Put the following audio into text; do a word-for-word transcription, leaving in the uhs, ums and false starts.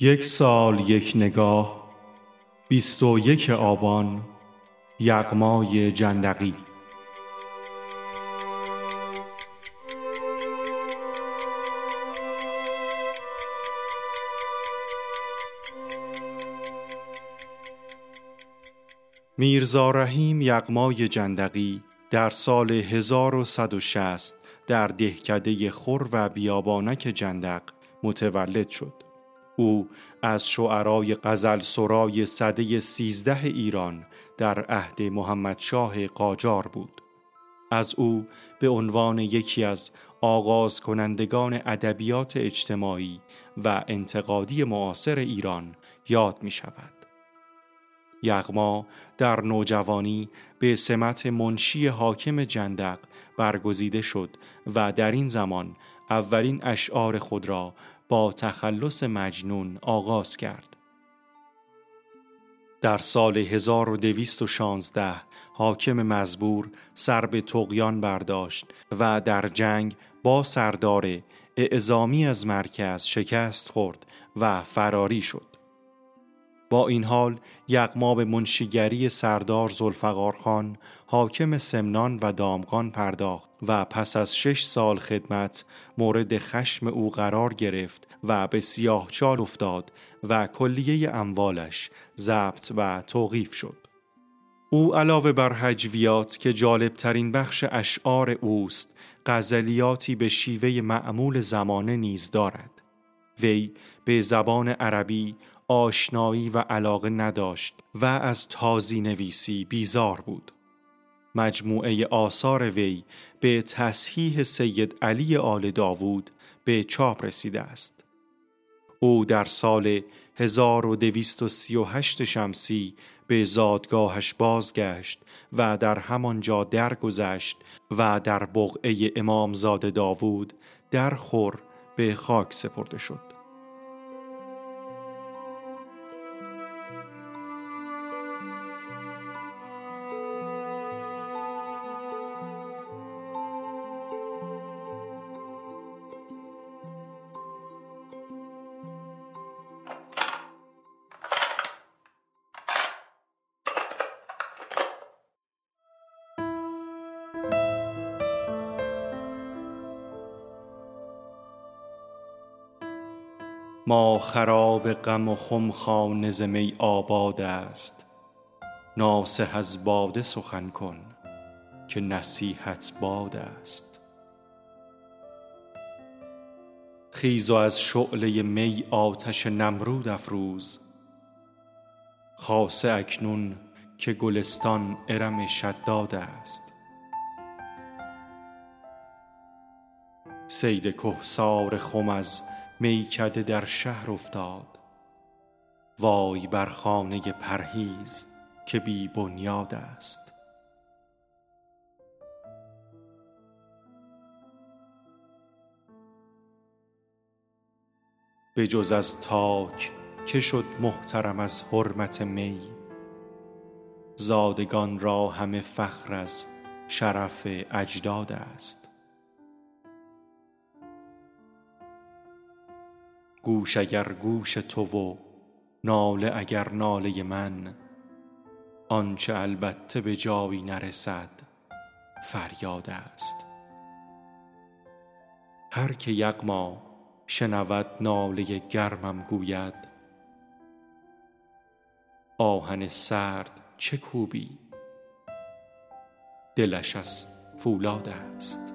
یک سال یک نگاه، بیست و یک آبان، یغمای جندقی. میرزا رحیم یغمای جندقی در سال هزار و صد و شصت در دهکده خور و بیابانک جندق متولد شد. او از شعرای غزل سرای سده سیزده ایران در عهد محمدشاه قاجار بود. از او به عنوان یکی از آغاز کنندگان ادبیات اجتماعی و انتقادی معاصر ایران یاد می شود. یغما در نوجوانی به سمت منشی حاکم جندق برگزیده شد و در این زمان اولین اشعار خود را با تخلص مجنون آغاز کرد. در سال هزار و دویست و شانزده حاکم مزبور سر به طغیان برداشت و در جنگ با سردار اعزامی از مرکز شکست خورد و فراری شد. با این حال یغما به منشیگری سردار زلفقار خان حاکم سمنان و دامغان پرداخت و پس از شش سال خدمت مورد خشم او قرار گرفت و به سیاهچال افتاد و کلیه اموالش ضبط و توقیف شد. او علاوه بر هجویات که جالبترین بخش اشعار اوست، غزلیاتی به شیوه معمول زمانه نیز دارد. وی به زبان عربی آشنایی و علاقه نداشت و از تازی‌نویسی بیزار بود. مجموعه آثار وی به تصحیح سید علی آل داوود به چاپ رسیده است. او در سال هزار و دویست و سی و هشت شمسی به زادگاهش بازگشت و در همانجا درگذشت و در بقعه امامزاده داوود در خور به خاک سپرده شد. ما خراب غم و خمخانه ز می آباد است، ناصح از باده سخن کن که نصیحت باد است. خیز و از شعله می آتش نمرود افروز، خاصه اکنون که گلستان ارم شداد است. سید کهسار خم از میکده در شهر افتاد، وای بر خانه پرهیز که بی بنیاد است. به جز از تاک که شد محترم از حرمت می، زادگان را همه فخر از شرف اجداد است. گوش اگر گوش تو و ناله اگر ناله من، آنچه البته به جایی نرسد فریاد است. هر که یغما شنود ناله گرمم گوید، آهن سرد چه کوبی، دلش از فولاد است.